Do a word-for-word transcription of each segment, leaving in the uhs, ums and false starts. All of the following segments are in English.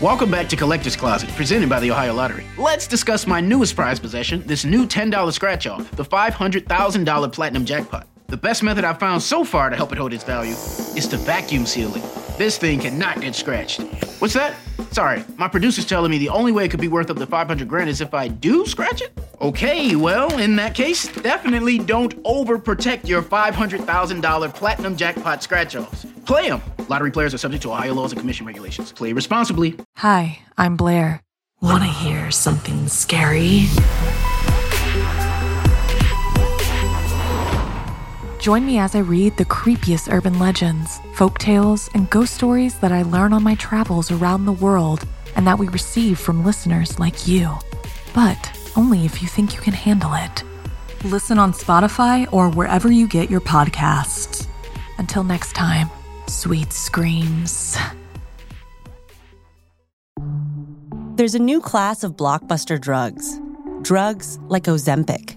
Welcome back to Collector's Closet, presented by the Ohio Lottery. Let's discuss my newest prize possession, this new ten dollar scratch-off, the five hundred thousand dollars Platinum Jackpot. The best method I've found so far to help it hold its value is to vacuum seal it. This thing cannot get scratched. What's that? Sorry, my producer's telling me the only way it could be worth up to five hundred grand is if I do scratch it? Okay, well, in that case, definitely don't overprotect your five hundred thousand dollars Platinum Jackpot scratch-offs. Play them! Lottery players are subject to Ohio laws and commission regulations. Play responsibly. Hi, I'm Blair. Wanna hear something scary? Join me as I read the creepiest urban legends, folk tales, and ghost stories that I learn on my travels around the world and that we receive from listeners like you. But only if you think you can handle it. Listen on Spotify or wherever you get your podcasts. Until next time, sweet screams. There's a new class of blockbuster drugs. Drugs like Ozempic.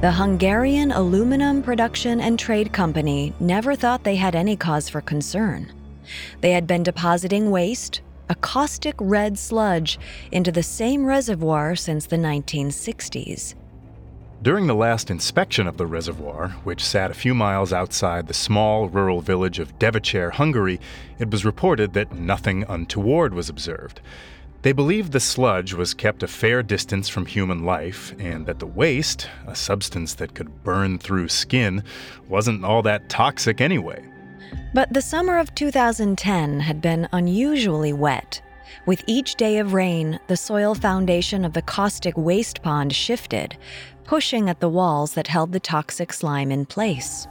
The Hungarian Aluminum Production and Trade Company never thought they had any cause for concern. They had been depositing waste, a caustic red sludge, into the same reservoir since the nineteen sixties. During the last inspection of the reservoir, which sat a few miles outside the small rural village of Devecser, Hungary, it was reported that nothing untoward was observed. They believed the sludge was kept a fair distance from human life and that the waste, a substance that could burn through skin, wasn't all that toxic anyway. But the summer of two thousand ten had been unusually wet. With each day of rain, the soil foundation of the caustic waste pond shifted, pushing at the walls that held the toxic slime in place.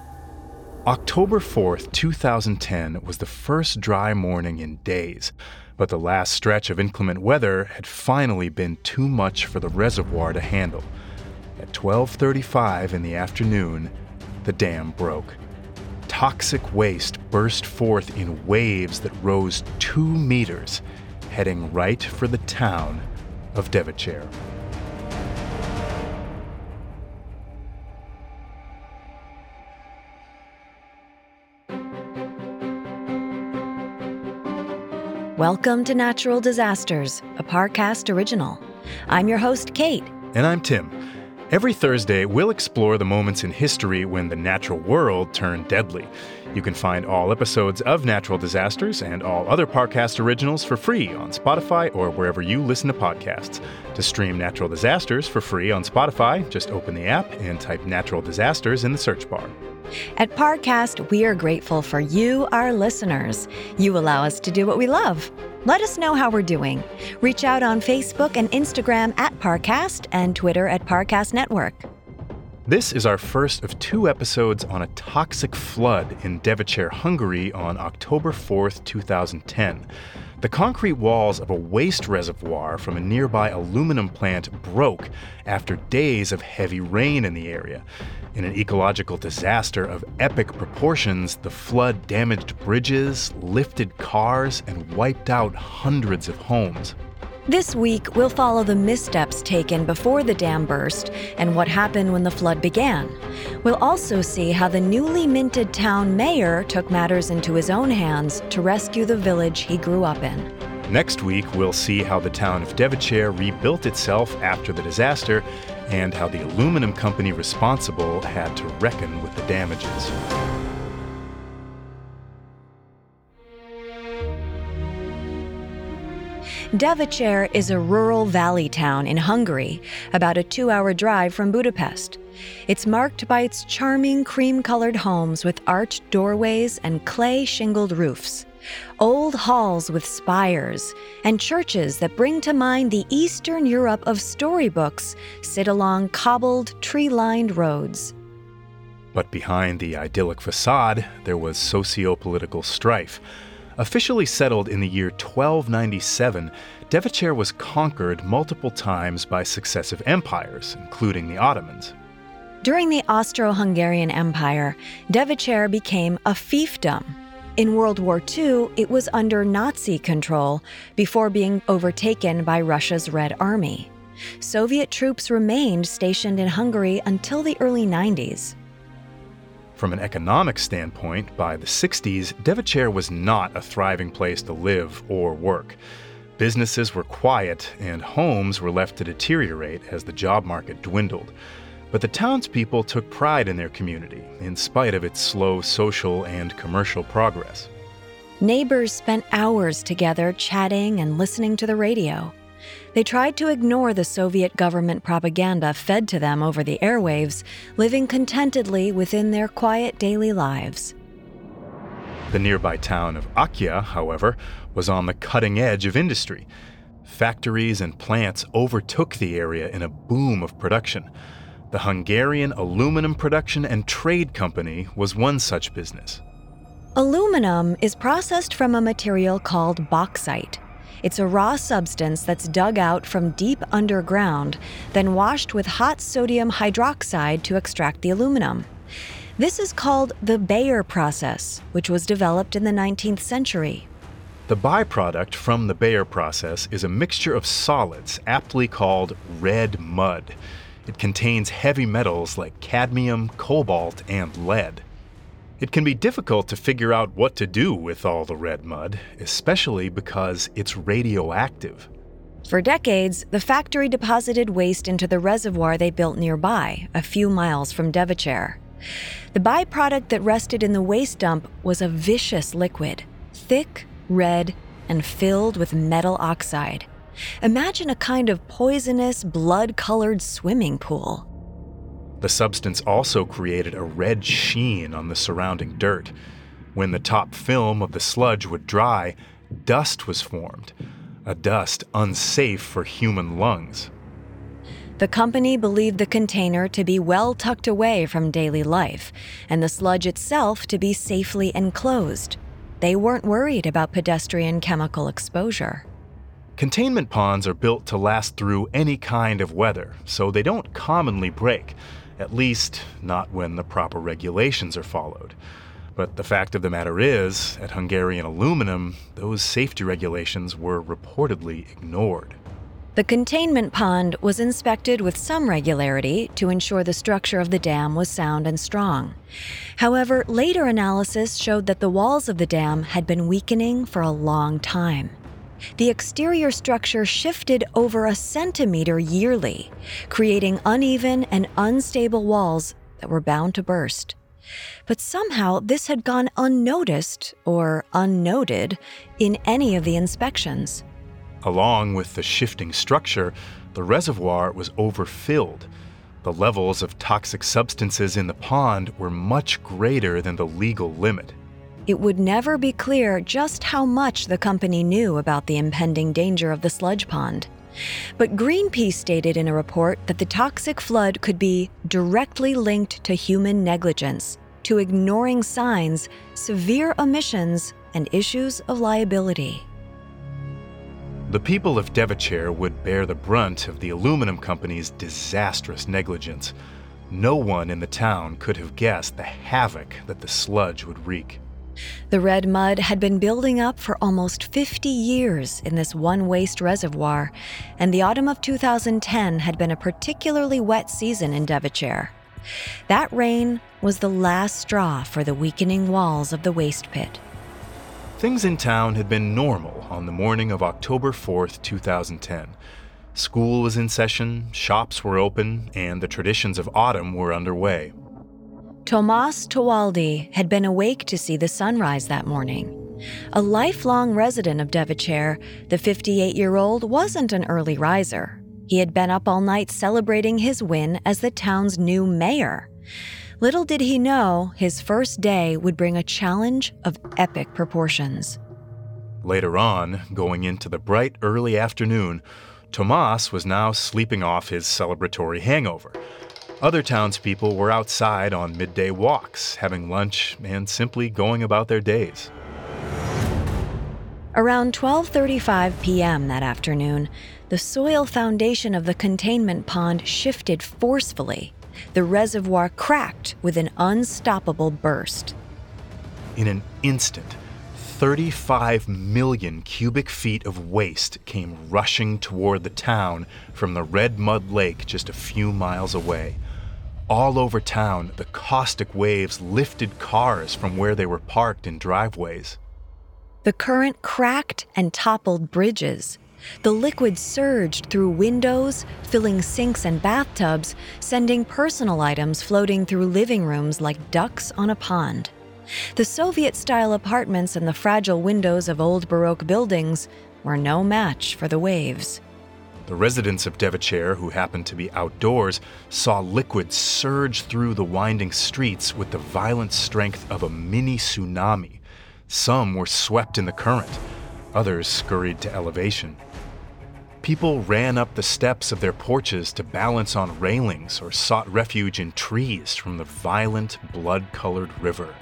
October fourth, two thousand ten was the first dry morning in days. But the last stretch of inclement weather had finally been too much for the reservoir to handle. At twelve thirty-five in the afternoon, the dam broke. Toxic waste burst forth in waves that rose two meters, heading right for the town of Devecser. Welcome to Natural Disasters, a Parcast original. I'm your host, Kate. And I'm Tim. Every Thursday, we'll explore the moments in history when the natural world turned deadly. You can find all episodes of Natural Disasters and all other Parcast originals for free on Spotify or wherever you listen to podcasts. To stream Natural Disasters for free on Spotify, just open the app and type Natural Disasters in the search bar. At Parcast, we are grateful for you, our listeners. You allow us to do what we love. Let us know how we're doing. Reach out on Facebook and Instagram at Parcast and Twitter at Parcast Network. This is our first of two episodes on a toxic flood in Devecser, Hungary on October fourth, two thousand ten. The concrete walls of a waste reservoir from a nearby aluminum plant broke after days of heavy rain in the area. In an ecological disaster of epic proportions, the flood damaged bridges, lifted cars, and wiped out hundreds of homes. This week, we'll follow the missteps taken before the dam burst and what happened when the flood began. We'll also see how the newly minted town mayor took matters into his own hands to rescue the village he grew up in. Next week, we'll see how the town of Devecser rebuilt itself after the disaster and how the aluminum company responsible had to reckon with the damages. Devecser is a rural valley town in Hungary, about a two-hour drive from Budapest. It's marked by its charming cream-colored homes with arched doorways and clay-shingled roofs, old halls with spires, and churches that bring to mind the Eastern Europe of storybooks sit along cobbled, tree-lined roads. But behind the idyllic facade, there was socio-political strife. Officially settled in the year twelve ninety-seven, Devecser was conquered multiple times by successive empires, including the Ottomans. During the Austro-Hungarian Empire, Devecser became a fiefdom. In World War Two, it was under Nazi control before being overtaken by Russia's Red Army. Soviet troops remained stationed in Hungary until the early nineties. From an economic standpoint, by the sixties, Devecser was not a thriving place to live or work. Businesses were quiet and homes were left to deteriorate as the job market dwindled. But the townspeople took pride in their community, in spite of its slow social and commercial progress. Neighbors spent hours together chatting and listening to the radio. They tried to ignore the Soviet government propaganda fed to them over the airwaves, living contentedly within their quiet daily lives. The nearby town of Akja, however, was on the cutting edge of industry. Factories and plants overtook the area in a boom of production. The Hungarian Aluminum Production and Trade Company was one such business. Aluminum is processed from a material called bauxite. It's a raw substance that's dug out from deep underground, then washed with hot sodium hydroxide to extract the aluminum. This is called the Bayer process, which was developed in the nineteenth century. The byproduct from the Bayer process is a mixture of solids aptly called red mud. It contains heavy metals like cadmium, cobalt, and lead. It can be difficult to figure out what to do with all the red mud, especially because it's radioactive. For decades, the factory deposited waste into the reservoir they built nearby, a few miles from Devecser. The byproduct that rested in the waste dump was a vicious liquid, thick, red, and filled with metal oxide. Imagine a kind of poisonous, blood-colored swimming pool. The substance also created a red sheen on the surrounding dirt. When the top film of the sludge would dry, dust was formed, a dust unsafe for human lungs. The company believed the container to be well tucked away from daily life, and the sludge itself to be safely enclosed. They weren't worried about pedestrian chemical exposure. Containment ponds are built to last through any kind of weather, so they don't commonly break. At least, not when the proper regulations are followed. But the fact of the matter is, at Hungarian Aluminum, those safety regulations were reportedly ignored. The containment pond was inspected with some regularity to ensure the structure of the dam was sound and strong. However, later analysis showed that the walls of the dam had been weakening for a long time. The exterior structure shifted over a centimeter yearly, creating uneven and unstable walls that were bound to burst. But somehow this had gone unnoticed, or unnoted, in any of the inspections. Along with the shifting structure, the reservoir was overfilled. The levels of toxic substances in the pond were much greater than the legal limit. It would never be clear just how much the company knew about the impending danger of the sludge pond. But Greenpeace stated in a report that the toxic flood could be directly linked to human negligence, to ignoring signs, severe omissions, and issues of liability. The people of Devecser would bear the brunt of the aluminum company's disastrous negligence. No one in the town could have guessed the havoc that the sludge would wreak. The red mud had been building up for almost fifty years in this one waste reservoir, and the autumn of two thousand ten had been a particularly wet season in Devecser. That rain was the last straw for the weakening walls of the waste pit. Things in town had been normal on the morning of October fourth, two thousand ten. School was in session, shops were open, and the traditions of autumn were underway. Tomás Towaldi had been awake to see the sunrise that morning. A lifelong resident of Devecser, the fifty-eight-year-old wasn't an early riser. He had been up all night celebrating his win as the town's new mayor. Little did he know, his first day would bring a challenge of epic proportions. Later on, going into the bright early afternoon, Tomás was now sleeping off his celebratory hangover. Other townspeople were outside on midday walks, having lunch, and simply going about their days. Around twelve thirty-five p.m. that afternoon, the soil foundation of the containment pond shifted forcefully. The reservoir cracked with an unstoppable burst. In an instant, thirty-five million cubic feet of waste came rushing toward the town from the red mud lake just a few miles away. All over town, the caustic waves lifted cars from where they were parked in driveways. The current cracked and toppled bridges. The liquid surged through windows, filling sinks and bathtubs, sending personal items floating through living rooms like ducks on a pond. The Soviet-style apartments and the fragile windows of old Baroque buildings were no match for the waves. The residents of Devecser, who happened to be outdoors, saw liquid surge through the winding streets with the violent strength of a mini tsunami. Some were swept in the current, others scurried to elevation. People ran up the steps of their porches to balance on railings or sought refuge in trees from the violent, blood-colored river.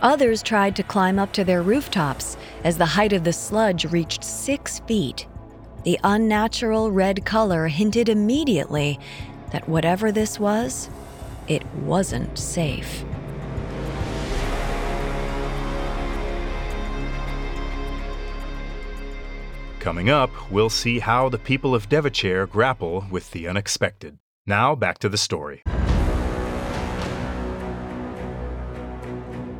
Others tried to climb up to their rooftops as the height of the sludge reached six feet. The unnatural red color hinted immediately that whatever this was, it wasn't safe. Coming up, we'll see how the people of Devecser grapple with the unexpected. Now, back to the story.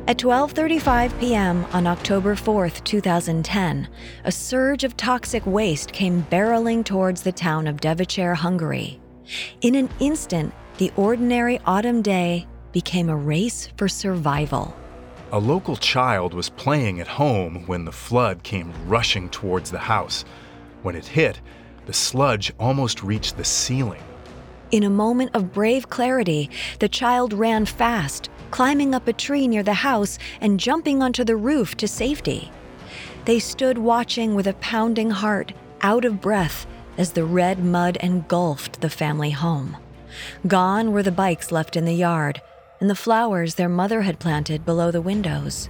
At twelve thirty-five p.m. on October fourth, twenty ten, a surge of toxic waste came barreling towards the town of Devecser, Hungary. In an instant, the ordinary autumn day became a race for survival. A local child was playing at home when the flood came rushing towards the house. When it hit, the sludge almost reached the ceiling. In a moment of brave clarity, the child ran fast, climbing up a tree near the house and jumping onto the roof to safety. They stood watching with a pounding heart, out of breath, as the red mud engulfed the family home. Gone were the bikes left in the yard, and the flowers their mother had planted below the windows.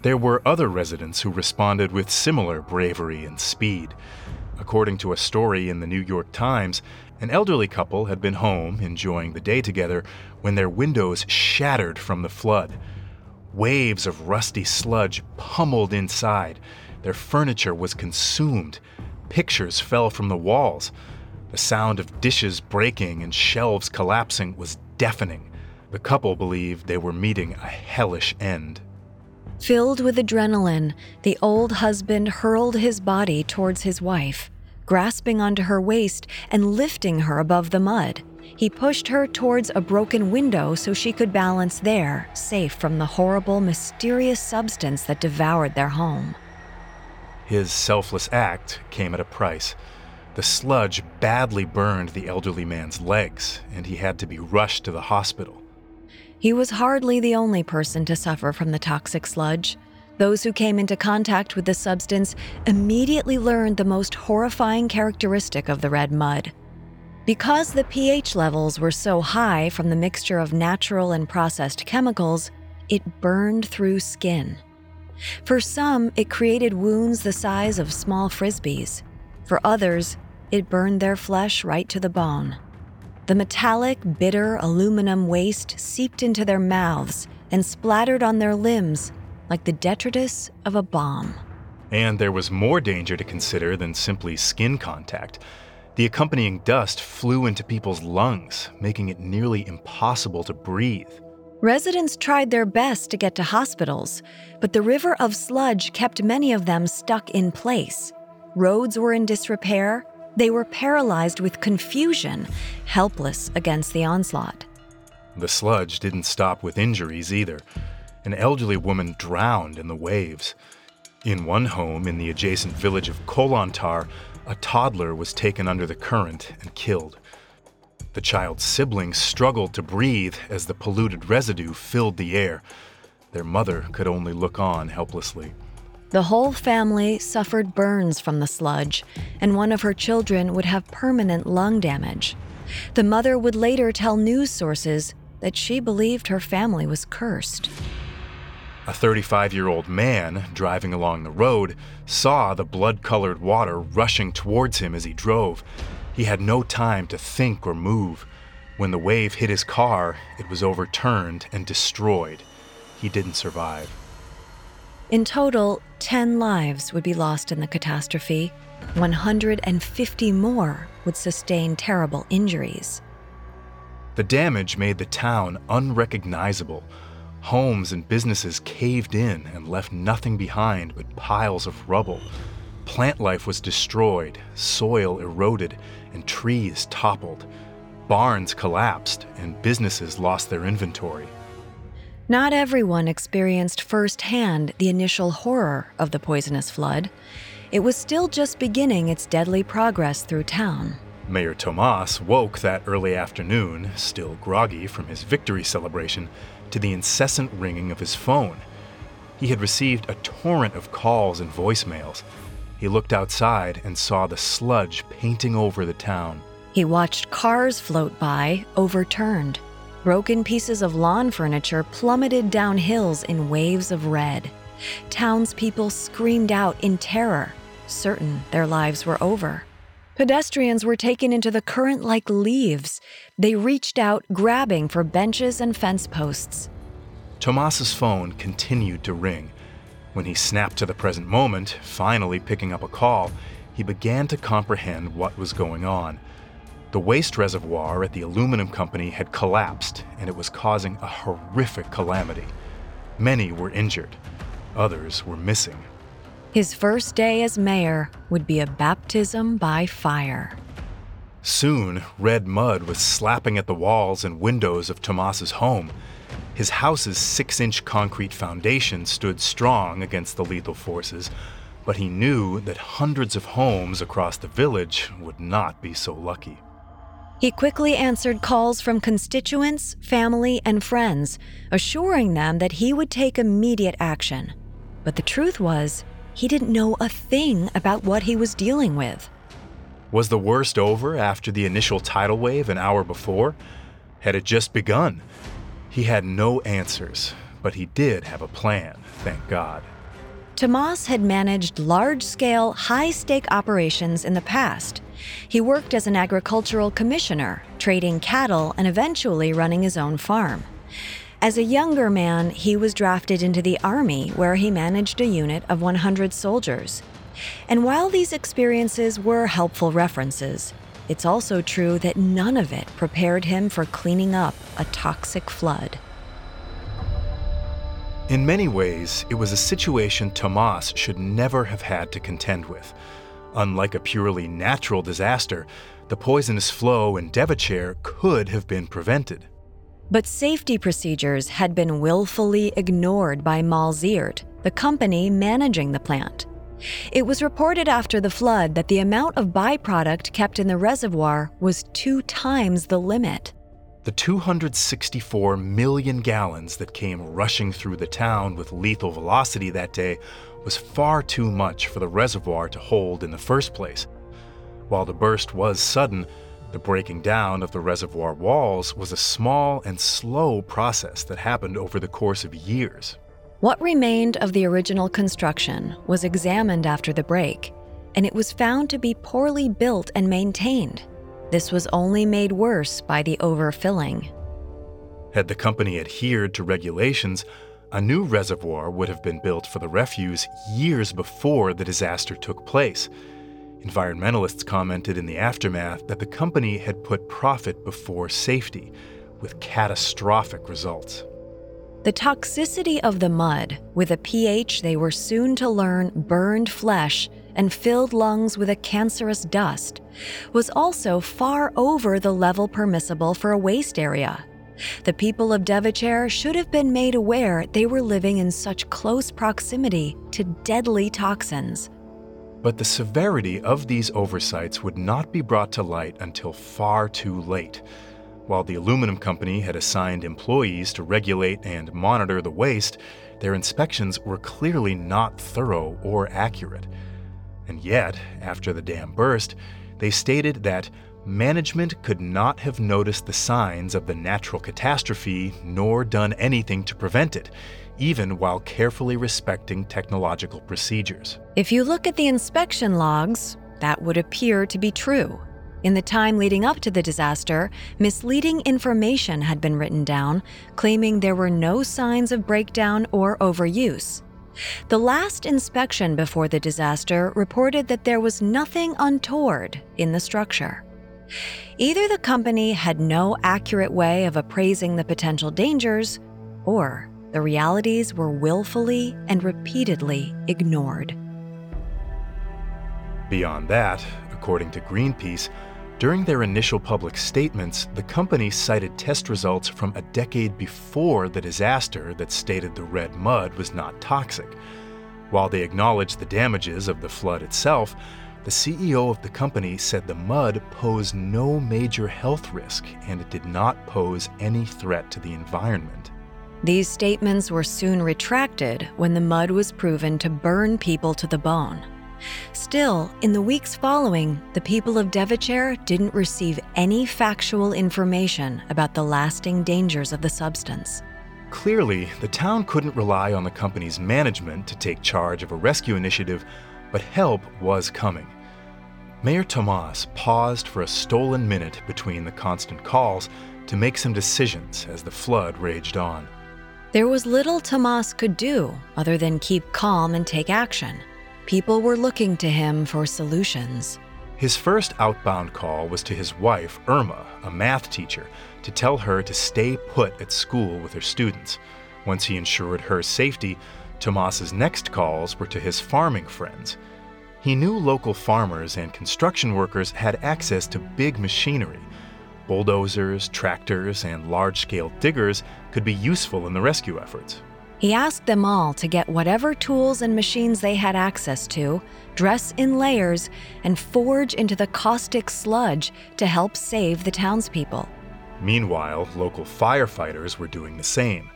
There were other residents who responded with similar bravery and speed. According to a story in the New York Times, an elderly couple had been home enjoying the day together when their windows shattered from the flood. Waves of rusty sludge pummeled inside. Their furniture was consumed. Pictures fell from the walls. The sound of dishes breaking and shelves collapsing was deafening. The couple believed they were meeting a hellish end. Filled with adrenaline, the old husband hurled his body towards his wife, grasping onto her waist and lifting her above the mud. He pushed her towards a broken window so she could balance there, safe from the horrible, mysterious substance that devoured their home. His selfless act came at a price. The sludge badly burned the elderly man's legs, and he had to be rushed to the hospital. He was hardly the only person to suffer from the toxic sludge. Those who came into contact with the substance immediately learned the most horrifying characteristic of the red mud. Because the pH levels were so high from the mixture of natural and processed chemicals, it burned through skin. For some, it created wounds the size of small frisbees. For others, it burned their flesh right to the bone. The metallic, bitter aluminum waste seeped into their mouths and splattered on their limbs, like the detritus of a bomb. And there was more danger to consider than simply skin contact. The accompanying dust flew into people's lungs, making it nearly impossible to breathe. Residents tried their best to get to hospitals, but the river of sludge kept many of them stuck in place. Roads were in disrepair. They were paralyzed with confusion, helpless against the onslaught. The sludge didn't stop with injuries either. An elderly woman drowned in the waves. In one home in the adjacent village of Kolontar, a toddler was taken under the current and killed. The child's siblings struggled to breathe as the polluted residue filled the air. Their mother could only look on helplessly. The whole family suffered burns from the sludge, and one of her children would have permanent lung damage. The mother would later tell news sources that she believed her family was cursed. A thirty-five-year-old man, driving along the road, saw the blood-colored water rushing towards him as he drove. He had no time to think or move. When the wave hit his car, it was overturned and destroyed. He didn't survive. In total, ten lives would be lost in the catastrophe. one hundred fifty more would sustain terrible injuries. The damage made the town unrecognizable. Homes and businesses caved in and left nothing behind but piles of rubble. Plant life was destroyed, soil eroded, and trees toppled. Barns collapsed, and businesses lost their inventory. Not everyone experienced firsthand the initial horror of the poisonous flood. It was still just beginning its deadly progress through town. Mayor Tomás woke that early afternoon, still groggy from his victory celebration, to the incessant ringing of his phone. He had received a torrent of calls and voicemails. He looked outside and saw the sludge painting over the town. He watched cars float by, overturned. Broken pieces of lawn furniture plummeted down hills in waves of red. Townspeople screamed out in terror, certain their lives were over. Pedestrians were taken into the current like leaves. They reached out, grabbing for benches and fence posts. Tomás's phone continued to ring. When he snapped to the present moment, finally picking up a call, he began to comprehend what was going on. The waste reservoir at the aluminum company had collapsed, and it was causing a horrific calamity. Many were injured. Others were missing. His first day as mayor would be a baptism by fire. Soon, red mud was slapping at the walls and windows of Tomás's home. His house's six-inch concrete foundation stood strong against the lethal forces, but he knew that hundreds of homes across the village would not be so lucky. He quickly answered calls from constituents, family, and friends, assuring them that he would take immediate action. But the truth was, he didn't know a thing about what he was dealing with. Was the worst over after the initial tidal wave an hour before? Had it just begun? He had no answers, but he did have a plan, thank God. Tomás had managed large-scale, high-stake operations in the past. He worked as an agricultural commissioner, trading cattle and eventually running his own farm. As a younger man, he was drafted into the army, where he managed a unit of one hundred soldiers. And while these experiences were helpful references, it's also true that none of it prepared him for cleaning up a toxic flood. In many ways, it was a situation Tomás should never have had to contend with. Unlike a purely natural disaster, the poisonous flow in Devecser could have been prevented. But safety procedures had been willfully ignored by MAL Zert., the company managing the plant. It was reported after the flood that the amount of byproduct kept in the reservoir was two times the limit. The two hundred sixty-four million gallons that came rushing through the town with lethal velocity that day was far too much for the reservoir to hold in the first place. While the burst was sudden, the breaking down of the reservoir walls was a small and slow process that happened over the course of years. What remained of the original construction was examined after the break, and it was found to be poorly built and maintained. This was only made worse by the overfilling. Had the company adhered to regulations, a new reservoir would have been built for the refuse years before the disaster took place. Environmentalists commented in the aftermath that the company had put profit before safety, with catastrophic results. The toxicity of the mud, with a pH they were soon to learn burned flesh and filled lungs with a cancerous dust, was also far over the level permissible for a waste area. The people of Devecser should have been made aware they were living in such close proximity to deadly toxins. But the severity of these oversights would not be brought to light until far too late. While the aluminum company had assigned employees to regulate and monitor the waste, their inspections were clearly not thorough or accurate. And yet, after the dam burst, they stated that management could not have noticed the signs of the natural catastrophe nor done anything to prevent it, even while carefully respecting technological procedures. If you look at the inspection logs, that would appear to be true. In the time leading up to the disaster, misleading information had been written down, claiming there were no signs of breakdown or overuse. The last inspection before the disaster reported that there was nothing untoward in the structure. Either the company had no accurate way of appraising the potential dangers, or the realities were willfully and repeatedly ignored. Beyond that, according to Greenpeace, during their initial public statements, the company cited test results from a decade before the disaster that stated the red mud was not toxic. While they acknowledged the damages of the flood itself, the C E O of the company said the mud posed no major health risk and it did not pose any threat to the environment. These statements were soon retracted when the mud was proven to burn people to the bone. Still, in the weeks following, the people of Devecser didn't receive any factual information about the lasting dangers of the substance. Clearly, the town couldn't rely on the company's management to take charge of a rescue initiative, but help was coming. Mayor Tomás paused for a stolen minute between the constant calls to make some decisions as the flood raged on. There was little Tomás could do other than keep calm and take action. People were looking to him for solutions. His first outbound call was to his wife, Irma, a math teacher, to tell her to stay put at school with her students. Once he ensured her safety, Tomás's next calls were to his farming friends. He knew local farmers and construction workers had access to big machinery. Bulldozers, tractors, and large-scale diggers could be useful in the rescue efforts. He asked them all to get whatever tools and machines they had access to, dress in layers, and forge into the caustic sludge to help save the townspeople. Meanwhile, local firefighters were doing the same.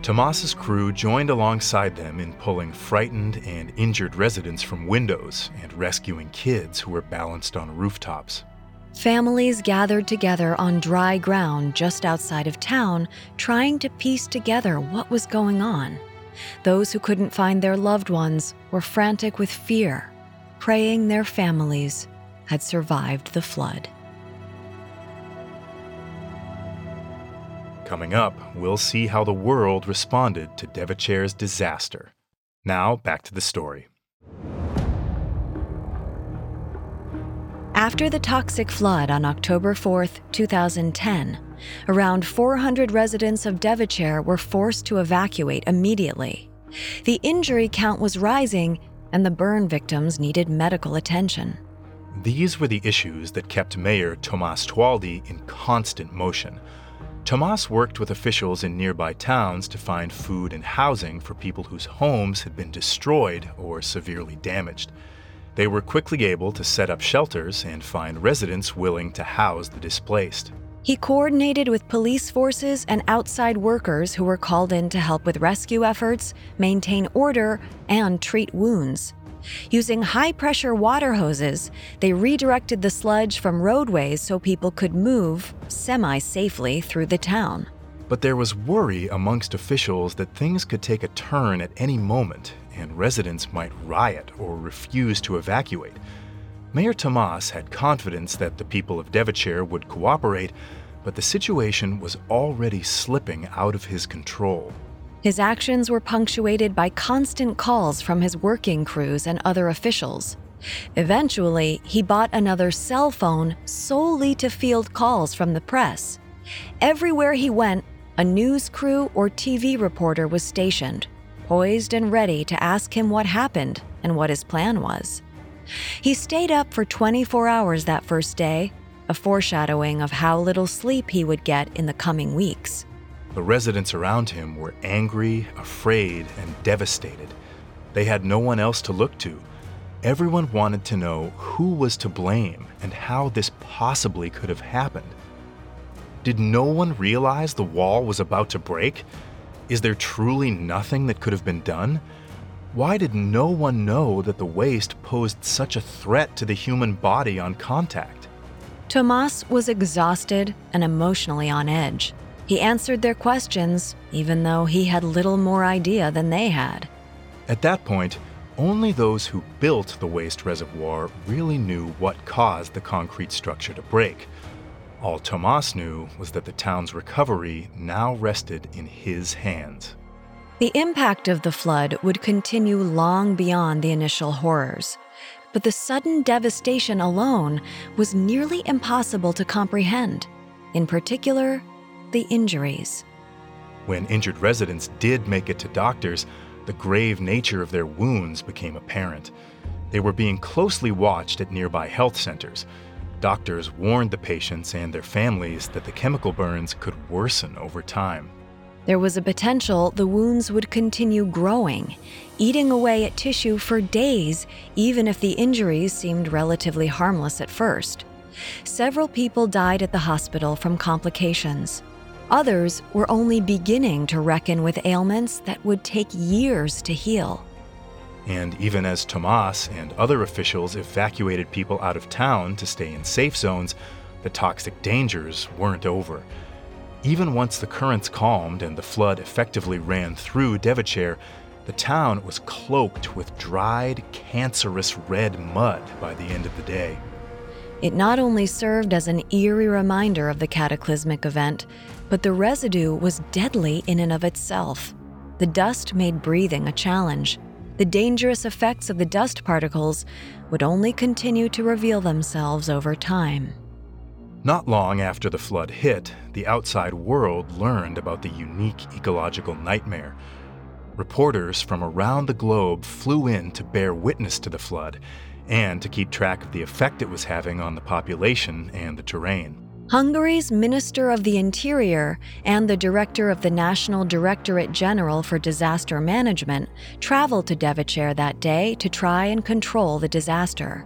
Tomás's crew joined alongside them in pulling frightened and injured residents from windows and rescuing kids who were balanced on rooftops. Families gathered together on dry ground just outside of town, trying to piece together what was going on. Those who couldn't find their loved ones were frantic with fear, praying their families had survived the flood. Coming up, we'll see how the world responded to Devecser's disaster. Now, back to the story. After the toxic flood on October fourth, two thousand ten, around four hundred residents of Devecser were forced to evacuate immediately. The injury count was rising, and the burn victims needed medical attention. These were the issues that kept Mayor Tomás Towaldi in constant motion. Tomás worked with officials in nearby towns to find food and housing for people whose homes had been destroyed or severely damaged. They were quickly able to set up shelters and find residents willing to house the displaced. He coordinated with police forces and outside workers who were called in to help with rescue efforts, maintain order, and treat wounds. Using high-pressure water hoses, they redirected the sludge from roadways so people could move semi-safely through the town. But there was worry amongst officials that things could take a turn at any moment, and residents might riot or refuse to evacuate. Mayor Tomás had confidence that the people of Devecser would cooperate, but the situation was already slipping out of his control. His actions were punctuated by constant calls from his working crews and other officials. Eventually, he bought another cell phone solely to field calls from the press. Everywhere he went, a news crew or T V reporter was stationed, poised and ready to ask him what happened and what his plan was. He stayed up for twenty-four hours that first day, a foreshadowing of how little sleep he would get in the coming weeks. The residents around him were angry, afraid, and devastated. They had no one else to look to. Everyone wanted to know who was to blame and how this possibly could have happened. Did no one realize the wall was about to break? Is there truly nothing that could have been done? Why did no one know that the waste posed such a threat to the human body on contact? Tomás was exhausted and emotionally on edge. He answered their questions, even though he had little more idea than they had. At that point, only those who built the waste reservoir really knew what caused the concrete structure to break. All Tomás knew was that the town's recovery now rested in his hands. The impact of the flood would continue long beyond the initial horrors, but the sudden devastation alone was nearly impossible to comprehend, in particular, the injuries. When injured residents did make it to doctors, the grave nature of their wounds became apparent. They were being closely watched at nearby health centers. Doctors warned the patients and their families that the chemical burns could worsen over time. There was a potential the wounds would continue growing, eating away at tissue for days, even if the injuries seemed relatively harmless at first. Several people died at the hospital from complications. Others were only beginning to reckon with ailments that would take years to heal. And even as Tomás and other officials evacuated people out of town to stay in safe zones, the toxic dangers weren't over. Even once the currents calmed and the flood effectively ran through Devecser, the town was cloaked with dried, cancerous red mud by the end of the day. It not only served as an eerie reminder of the cataclysmic event, but the residue was deadly in and of itself. The dust made breathing a challenge. The dangerous effects of the dust particles would only continue to reveal themselves over time. Not long after the flood hit, the outside world learned about the unique ecological nightmare. Reporters from around the globe flew in to bear witness to the flood and to keep track of the effect it was having on the population and the terrain. Hungary's Minister of the Interior and the Director of the National Directorate General for Disaster Management traveled to Devecser that day to try and control the disaster.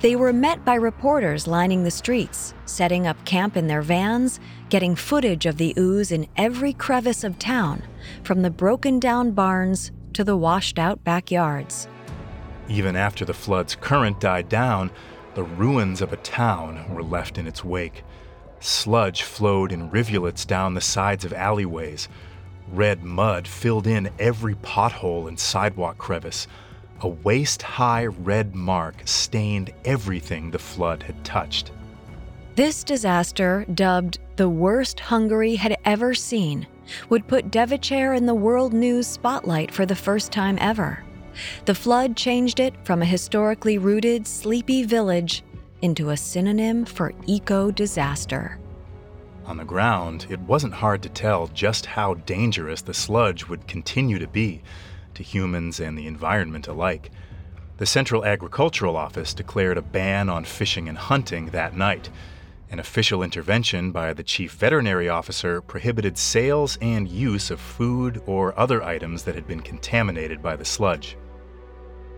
They were met by reporters lining the streets, setting up camp in their vans, getting footage of the ooze in every crevice of town, from the broken-down barns to the washed-out backyards. Even after the flood's current died down, the ruins of a town were left in its wake. Sludge flowed in rivulets down the sides of alleyways. Red mud filled in every pothole and sidewalk crevice. A waist-high red mark stained everything the flood had touched. This disaster, dubbed the worst Hungary had ever seen, would put Devecser in the world news spotlight for the first time ever. The flood changed it from a historically rooted, sleepy village into a synonym for eco-disaster. On the ground, it wasn't hard to tell just how dangerous the sludge would continue to be to humans and the environment alike. The Central Agricultural Office declared a ban on fishing and hunting that night. An official intervention by the chief veterinary officer prohibited sales and use of food or other items that had been contaminated by the sludge.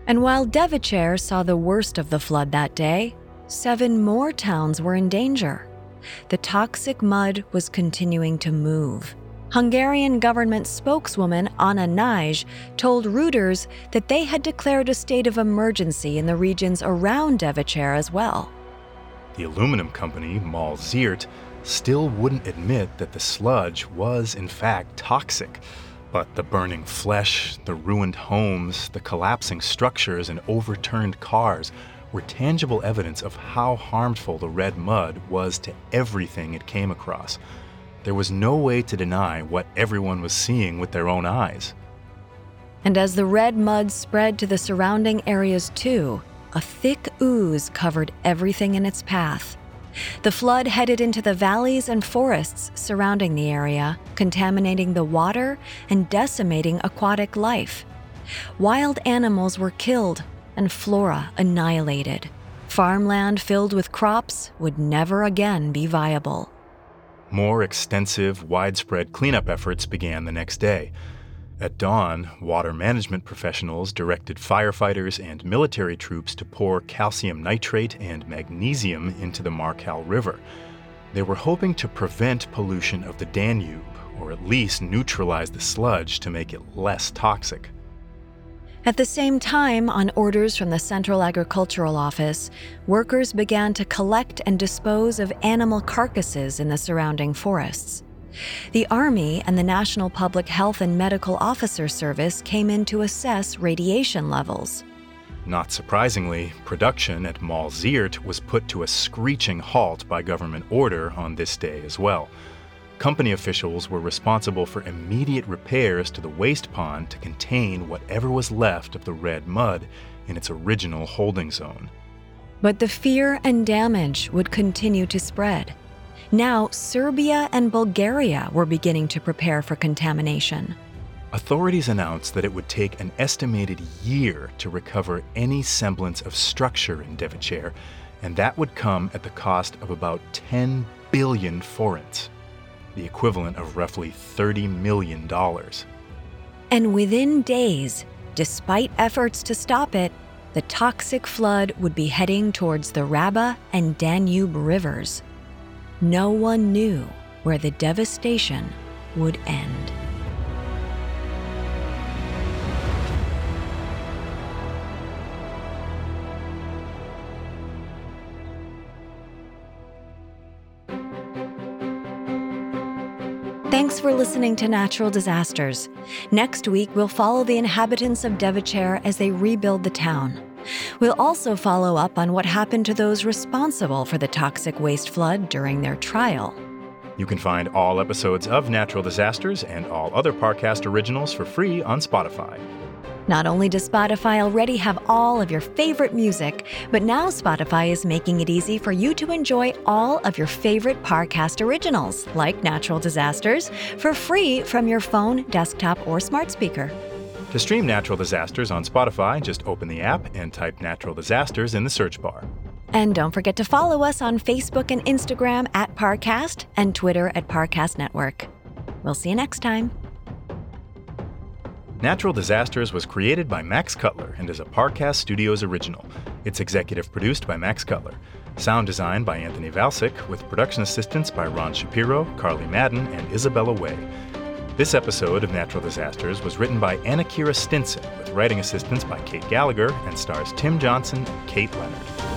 And while Devecser saw the worst of the flood that day, seven more towns were in danger. The toxic mud was continuing to move. Hungarian government spokeswoman Anna Nagy told Reuters that they had declared a state of emergency in the regions around Devecser as well. The aluminum company, MAL Zert., still wouldn't admit that the sludge was, in fact, toxic. But the burning flesh, the ruined homes, the collapsing structures, and overturned cars were tangible evidence of how harmful the red mud was to everything it came across. There was no way to deny what everyone was seeing with their own eyes. And as the red mud spread to the surrounding areas too, a thick ooze covered everything in its path. The flood headed into the valleys and forests surrounding the area, contaminating the water and decimating aquatic life. Wild animals were killed and flora annihilated. Farmland filled with crops would never again be viable. More extensive, widespread cleanup efforts began the next day. At dawn, water management professionals directed firefighters and military troops to pour calcium nitrate and magnesium into the Marcal River. They were hoping to prevent pollution of the Danube, or at least neutralize the sludge to make it less toxic. At the same time, on orders from the Central Agricultural Office, workers began to collect and dispose of animal carcasses in the surrounding forests. The Army and the National Public Health and Medical Officer Service came in to assess radiation levels. Not surprisingly, production at MAL Zert was put to a screeching halt by government order on this day as well. Company officials were responsible for immediate repairs to the waste pond to contain whatever was left of the red mud in its original holding zone. But the fear and damage would continue to spread. Now, Serbia and Bulgaria were beginning to prepare for contamination. Authorities announced that it would take an estimated year to recover any semblance of structure in Devecser, and that would come at the cost of about ten billion forints, the equivalent of roughly thirty million dollars. And within days, despite efforts to stop it, the toxic flood would be heading towards the Raba and Danube rivers. No one knew where the devastation would end. Thanks for listening to Natural Disasters. Next week, we'll follow the inhabitants of Devecser as they rebuild the town. We'll also follow up on what happened to those responsible for the toxic waste flood during their trial. You can find all episodes of Natural Disasters and all other Parcast originals for free on Spotify. Not only does Spotify already have all of your favorite music, but now Spotify is making it easy for you to enjoy all of your favorite Parcast originals, like Natural Disasters, for free from your phone, desktop, or smart speaker. To stream Natural Disasters on Spotify, just open the app and type Natural Disasters in the search bar. And don't forget to follow us on Facebook and Instagram at Parcast and Twitter at Parcast Network. We'll see you next time. Natural Disasters was created by Max Cutler and is a Parcast Studios original. It's executive produced by Max Cutler. Sound design by Anthony Valsic, with production assistance by Ron Shapiro, Carly Madden, and Isabella Way. This episode of Natural Disasters was written by Anna Kira Stinson, with writing assistance by Kate Gallagher, and stars Tim Johnson and Kate Leonard.